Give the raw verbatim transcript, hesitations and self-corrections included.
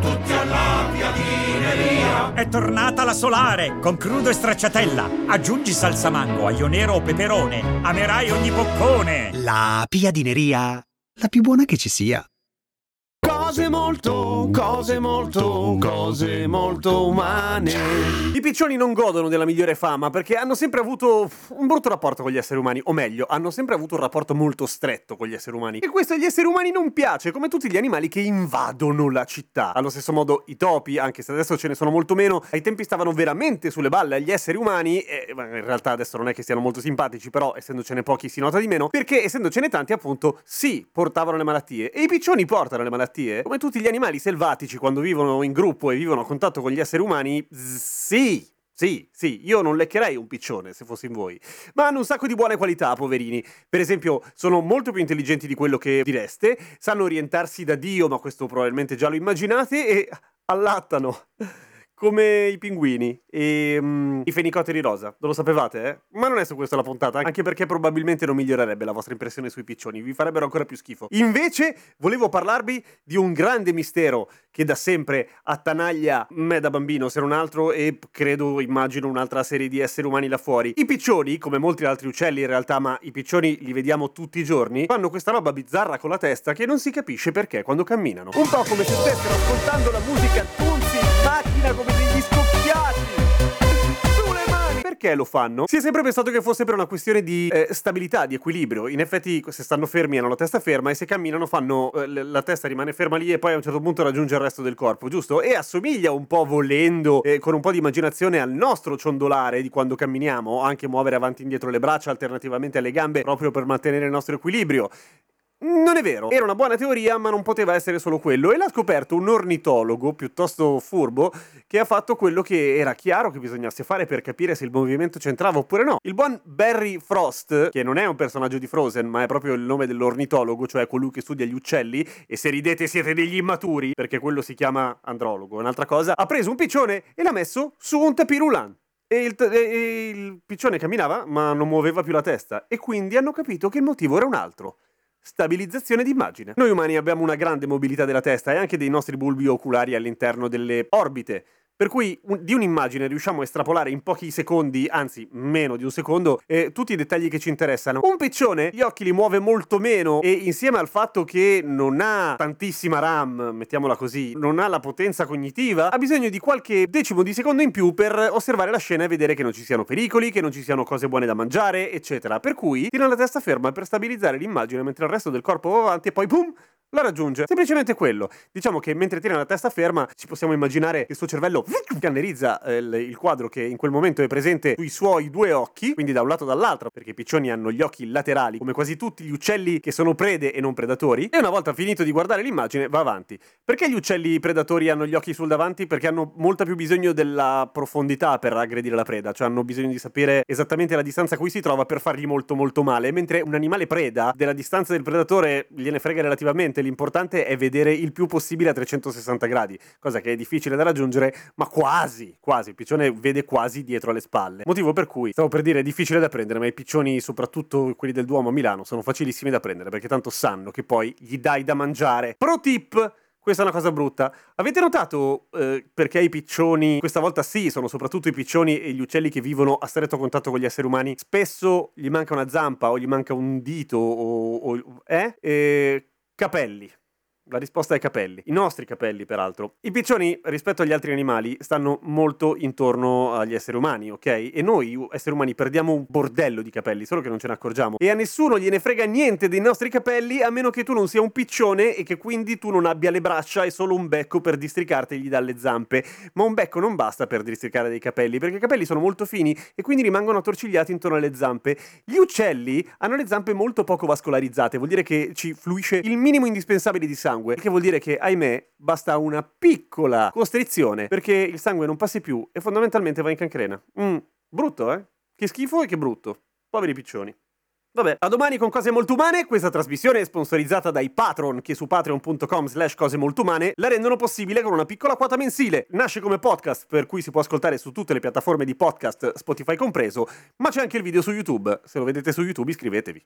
Tutti alla piadineria. È tornata la solare con crudo e stracciatella. Aggiungi salsa mango, aglio nero o peperone. Amerai ogni boccone. La piadineria, la più buona che ci sia. Cose molto, cose molto, cose molto umane. I piccioni non godono della migliore fama perché hanno sempre avuto un brutto rapporto con gli esseri umani. O meglio, hanno sempre avuto un rapporto molto stretto con gli esseri umani. E questo agli esseri umani non piace, come tutti gli animali che invadono la città. Allo stesso modo i topi, anche se adesso ce ne sono molto meno, ai tempi stavano veramente sulle balle agli esseri umani. E in realtà adesso non è che siano molto simpatici, però essendocene pochi si nota di meno. Perché essendocene tanti, appunto, sì, portavano le malattie. E i piccioni portano le malattie. Come tutti gli animali selvatici, quando vivono in gruppo e vivono a contatto con gli esseri umani, sì, sì, sì, io non leccherei un piccione se fossi in voi. Ma hanno un sacco di buone qualità, poverini. Per esempio, sono molto più intelligenti di quello che direste, sanno orientarsi da Dio, ma questo probabilmente già lo immaginate, e allattano, come i pinguini e um, i fenicotteri rosa. Non lo sapevate, eh? Ma non è su questo la puntata, anche perché probabilmente non migliorerebbe la vostra impressione sui piccioni, vi farebbero ancora più schifo. Invece, volevo parlarvi di un grande mistero che da sempre attanaglia me da bambino, se non altro, e credo, immagino, un'altra serie di esseri umani là fuori. I piccioni, come molti altri uccelli in realtà, ma i piccioni li vediamo tutti i giorni, fanno questa roba bizzarra con la testa che non si capisce perché quando camminano. Un po' come se stessero ascoltando la musica Tunzi in macchina come degli scoppiati sulle mani. Perché lo fanno? Si è sempre pensato che fosse per una questione di eh, stabilità, di equilibrio. In effetti, se stanno fermi hanno la testa ferma, e se camminano fanno eh, la testa rimane ferma lì e poi a un certo punto raggiunge il resto del corpo, giusto? E assomiglia un po', volendo, eh, con un po' di immaginazione, al nostro ciondolare di quando camminiamo, anche muovere avanti e indietro le braccia alternativamente alle gambe proprio per mantenere il nostro equilibrio. Non è vero, era una buona teoria, ma non poteva essere solo quello, e l'ha scoperto un ornitologo piuttosto furbo che ha fatto quello che era chiaro che bisognasse fare per capire se il movimento c'entrava oppure no. Il buon Barry Frost, che non è un personaggio di Frozen, ma è proprio il nome dell'ornitologo, cioè colui che studia gli uccelli, e se ridete siete degli immaturi, perché quello si chiama andrologo, un'altra cosa, ha preso un piccione e l'ha messo su un tapirulan. E il, t- e il piccione camminava, ma non muoveva più la testa, e quindi hanno capito che il motivo era un altro. Stabilizzazione d'immagine. Noi umani abbiamo una grande mobilità della testa e anche dei nostri bulbi oculari all'interno delle orbite, per cui un, di un'immagine riusciamo a estrapolare in pochi secondi, anzi meno di un secondo, eh, tutti i dettagli che ci interessano. Un piccione gli occhi li muove molto meno, e insieme al fatto che non ha tantissima RAM, mettiamola così, non ha la potenza cognitiva, ha bisogno di qualche decimo di secondo in più per osservare la scena e vedere che non ci siano pericoli, che non ci siano cose buone da mangiare, eccetera. Per cui tiene la testa ferma per stabilizzare l'immagine mentre il resto del corpo va avanti e poi boom! La raggiunge. Semplicemente quello. Diciamo che mentre tiene la testa ferma ci possiamo immaginare che il suo cervello cannerizza il quadro che in quel momento è presente sui suoi due occhi, quindi da un lato dall'altro, perché i piccioni hanno gli occhi laterali come quasi tutti gli uccelli che sono prede e non predatori, e una volta finito di guardare l'immagine va avanti. Perché gli uccelli predatori hanno gli occhi sul davanti? Perché hanno molta più bisogno della profondità per aggredire la preda, cioè hanno bisogno di sapere esattamente la distanza a cui si trova per fargli molto molto male, mentre un animale preda della distanza del predatore gliene frega relativamente. L'importante è vedere il più possibile a trecentosessanta gradi, cosa che è difficile da raggiungere, ma quasi, quasi, il piccione vede quasi dietro alle spalle, motivo per cui, stavo per dire, è difficile da prendere, ma i piccioni, soprattutto quelli del Duomo a Milano, sono facilissimi da prendere, perché tanto sanno che poi gli dai da mangiare. Pro tip! Questa è una cosa brutta. Avete notato eh, perché i piccioni, questa volta sì, sono soprattutto i piccioni e gli uccelli che vivono a stretto contatto con gli esseri umani, spesso gli manca una zampa o gli manca un dito o... o eh? E... Capelli. La risposta è capelli. I nostri capelli, peraltro. I piccioni, rispetto agli altri animali, stanno molto intorno agli esseri umani, ok? E noi, esseri umani, perdiamo un bordello di capelli, solo che non ce ne accorgiamo. E a nessuno gliene frega niente dei nostri capelli, a meno che tu non sia un piccione e che quindi tu non abbia le braccia e solo un becco per districartegli dalle zampe. Ma un becco non basta per districare dei capelli, perché i capelli sono molto fini e quindi rimangono attorcigliati intorno alle zampe. Gli uccelli hanno le zampe molto poco vascolarizzate, vuol dire che ci fluisce il minimo indispensabile di sangue. sangue, che vuol dire che, ahimè, basta una piccola costrizione perché il sangue non passi più e fondamentalmente va in cancrena. Mm, brutto, eh? Che schifo e che brutto. Poveri piccioni. Vabbè, a domani con Cose Molto Umane. Questa trasmissione è sponsorizzata dai Patron, che su patreon.com slash cose molto umane la rendono possibile con una piccola quota mensile. Nasce come podcast, per cui si può ascoltare su tutte le piattaforme di podcast, Spotify compreso, ma c'è anche il video su YouTube. Se lo vedete su YouTube iscrivetevi.